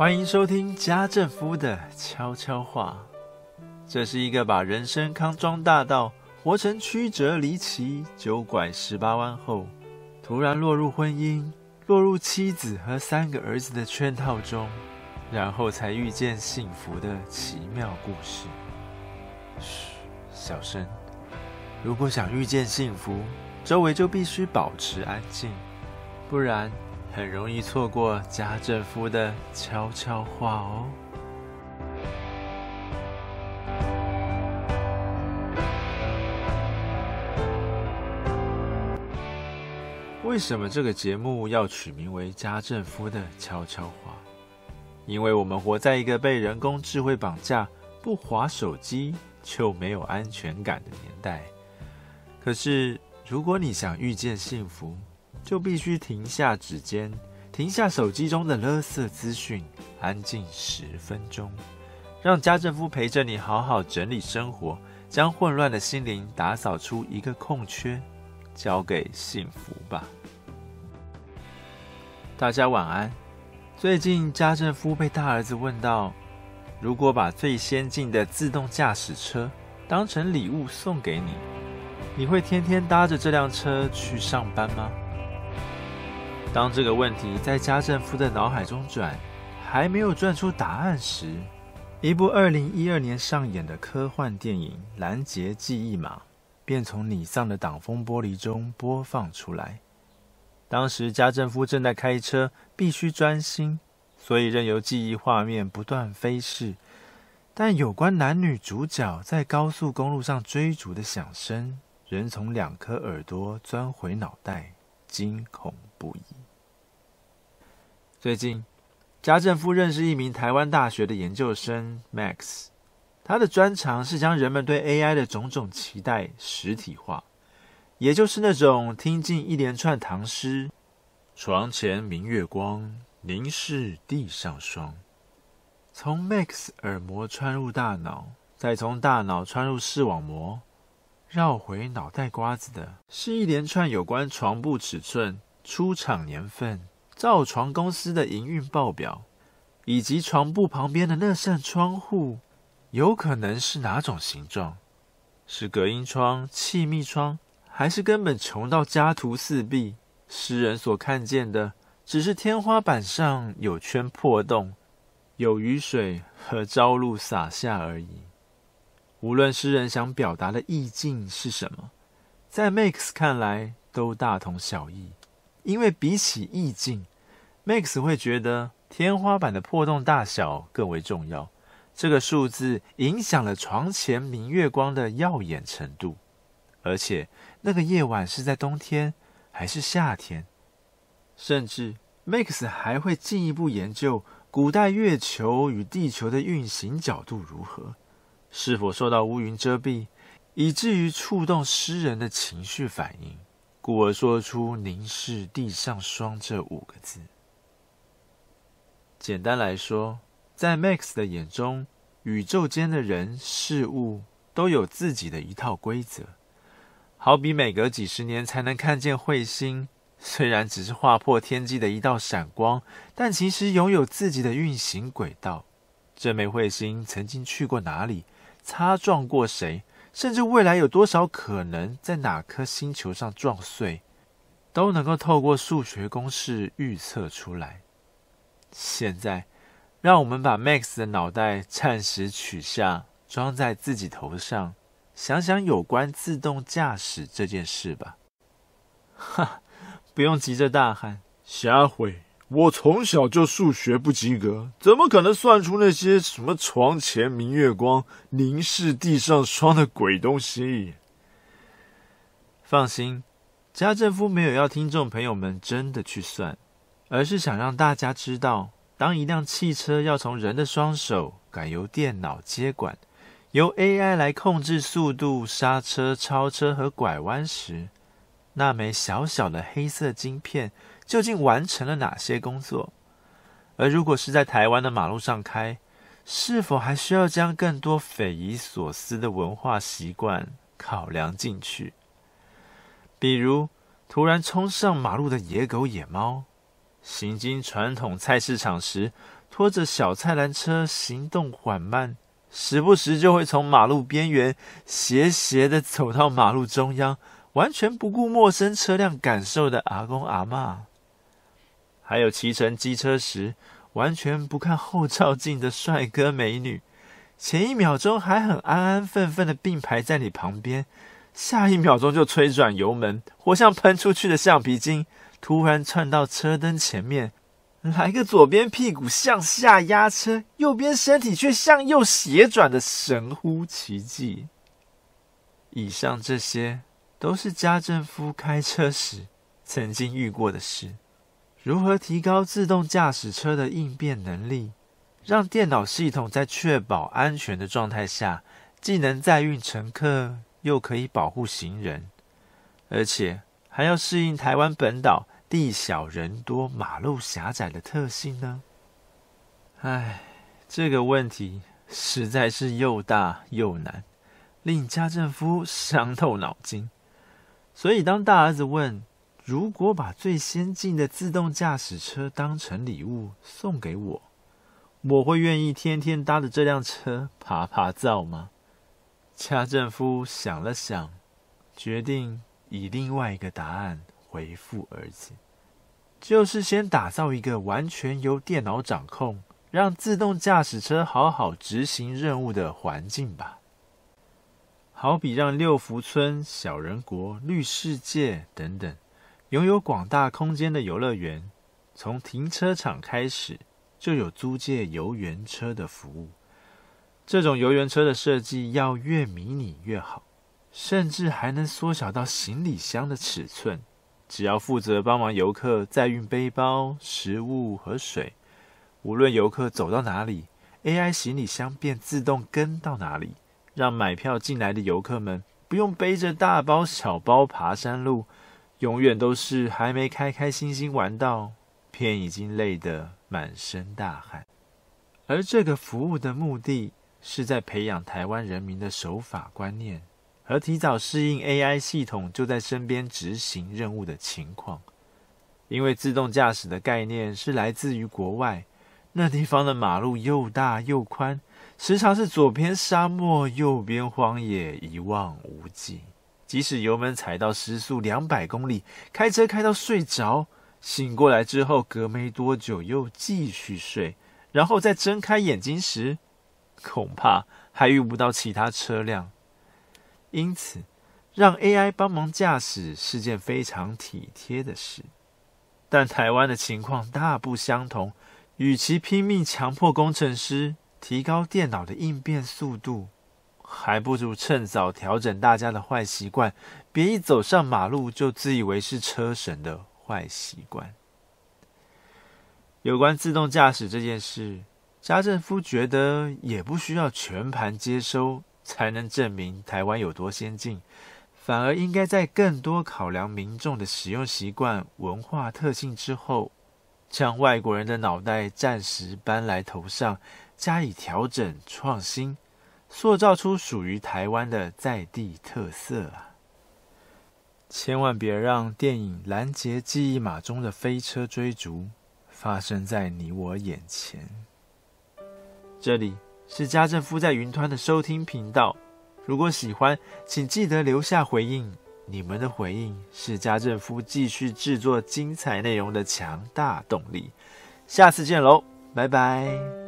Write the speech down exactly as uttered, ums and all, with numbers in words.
欢迎收听家政夫的悄悄话，这是一个把人生康庄大道活成曲折离奇、九拐十八弯后，突然落入婚姻、落入妻子和三个儿子的圈套中，然后才遇见幸福的奇妙故事。嘘，小声。如果想遇见幸福，周围就必须保持安静，不然很容易错过家政夫的悄悄话哦。为什么这个节目要取名为家政夫的悄悄话？因为我们活在一个被人工智慧绑架，不滑手机就没有安全感的年代。可是如果你想遇见幸福，就必须停下指尖，停下手机中的垃圾资讯，安静十分钟，让家政夫陪着你好好整理生活，将混乱的心灵打扫出一个空缺，交给幸福吧。大家晚安。最近家政夫被大儿子问到，如果把最先进的自动驾驶车当成礼物送给你，你会天天搭着这辆车去上班吗？当这个问题在家政夫的脑海中转，还没有转出答案时，一部二零一二年上演的科幻电影《拦截记忆码》便从尼桑的挡风玻璃中播放出来。当时家政夫正在开车，必须专心，所以任由记忆画面不断飞逝，但有关男女主角在高速公路上追逐的响声，仍从两颗耳朵钻回脑袋，惊恐不已。最近，家政夫认识一名台湾大学的研究生 Max， 他的专长是将人们对 A I 的种种期待实体化，也就是那种听进一连串唐诗，床前明月光，凝视地上霜，从 Max 耳膜穿入大脑，再从大脑穿入视网膜，绕回脑袋瓜子的是一连串有关床布尺寸、出厂年份、造床公司的营运报表，以及床布旁边的那扇窗户有可能是哪种形状，是隔音窗、气密窗，还是根本穷到家徒四壁，诗人所看见的只是天花板上有圈破洞，有雨水和朝露洒下而已。无论诗人想表达的意境是什么，在 Max 看来都大同小异。因为比起意境， Max 会觉得天花板的破洞大小更为重要，这个数字影响了床前明月光的耀眼程度，而且那个夜晚是在冬天还是夏天。甚至 Max 还会进一步研究古代月球与地球的运行角度如何，是否受到乌云遮蔽，以至于触动诗人的情绪反应，故而说出凝视地上霜这五个字。简单来说，在 Max 的眼中，宇宙间的人事物都有自己的一套规则，好比每隔几十年才能看见彗星，虽然只是划破天际的一道闪光，但其实拥有自己的运行轨道。这枚彗星曾经去过哪里，擦撞过谁，甚至未来有多少可能在哪颗星球上撞碎，都能够透过数学公式预测出来。现在，让我们把 Max 的脑袋暂时取下，装在自己头上，想想有关自动驾驶这件事吧。哈，不用急着大喊，瞎毁！我从小就数学不及格，怎么可能算出那些什么床前明月光、凝视地上霜的鬼东西？放心，家政夫没有要听众朋友们真的去算，而是想让大家知道，当一辆汽车要从人的双手改由电脑接管，由 A I 来控制速度、刹车、超车和拐弯时，那枚小小的黑色晶片究竟完成了哪些工作？而如果是在台湾的马路上开，是否还需要将更多匪夷所思的文化习惯考量进去？比如突然冲上马路的野狗野猫，行经传统菜市场时，拖着小菜篮车行动缓慢，时不时就会从马路边缘斜斜地走到马路中央，完全不顾陌生车辆感受的阿公阿嬷。还有骑乘机车时完全不看后照镜的帅哥美女，前一秒钟还很安安分分的并排在你旁边，下一秒钟就吹转油门，活像喷出去的橡皮筋，突然窜到车灯前面，来个左边屁股向下压车，右边身体却向右斜转的神乎其技。以上这些都是家政夫开车时曾经遇过的事。如何提高自动驾驶车的应变能力，让电脑系统在确保安全的状态下，既能载运乘客，又可以保护行人，而且还要适应台湾本岛地小人多、马路狭窄的特性呢？唉，这个问题实在是又大又难，令家政夫伤透脑筋。所以当大儿子问如果把最先进的自动驾驶车当成礼物送给我，我会愿意天天搭着这辆车爬爬灶吗？家政夫想了想，决定以另外一个答案回复儿子，就是先打造一个完全由电脑掌控，让自动驾驶车好好执行任务的环境吧。好比让六福村、小人国、绿世界等等拥有广大空间的游乐园，从停车场开始就有租借游园车的服务。这种游园车的设计要越迷你越好，甚至还能缩小到行李箱的尺寸，只要负责帮忙游客载运背包、食物和水，无论游客走到哪里， A I 行李箱便自动跟到哪里，让买票进来的游客们不用背着大包小包爬山路，永远都是还没开开心心玩到，便已经累得满身大汗。而这个服务的目的是在培养台湾人民的守法观念和提早适应 A I 系统就在身边执行任务的情况。因为自动驾驶的概念是来自于国外，那地方的马路又大又宽，时常是左边沙漠右边荒野，一望无际。即使油门踩到时速两百公里，开车开到睡着，醒过来之后隔没多久又继续睡，然后再睁开眼睛时，恐怕还遇不到其他车辆。因此，让 A I 帮忙驾驶是件非常体贴的事。但台湾的情况大不相同，与其拼命强迫工程师提高电脑的应变速度，还不如趁早调整大家的坏习惯，别一走上马路就自以为是车神的坏习惯。有关自动驾驶这件事，家政夫觉得也不需要全盘接收才能证明台湾有多先进，反而应该在更多考量民众的使用习惯、文化特性之后，将外国人的脑袋暂时搬来头上，加以调整创新，塑造出属于台湾的在地特色啊！千万别让电影《拦截记忆码》中的飞车追逐发生在你我眼前。这里是家政夫在云端的收听频道，如果喜欢，请记得留下回应，你们的回应是家政夫继续制作精彩内容的强大动力。下次见喽，拜拜。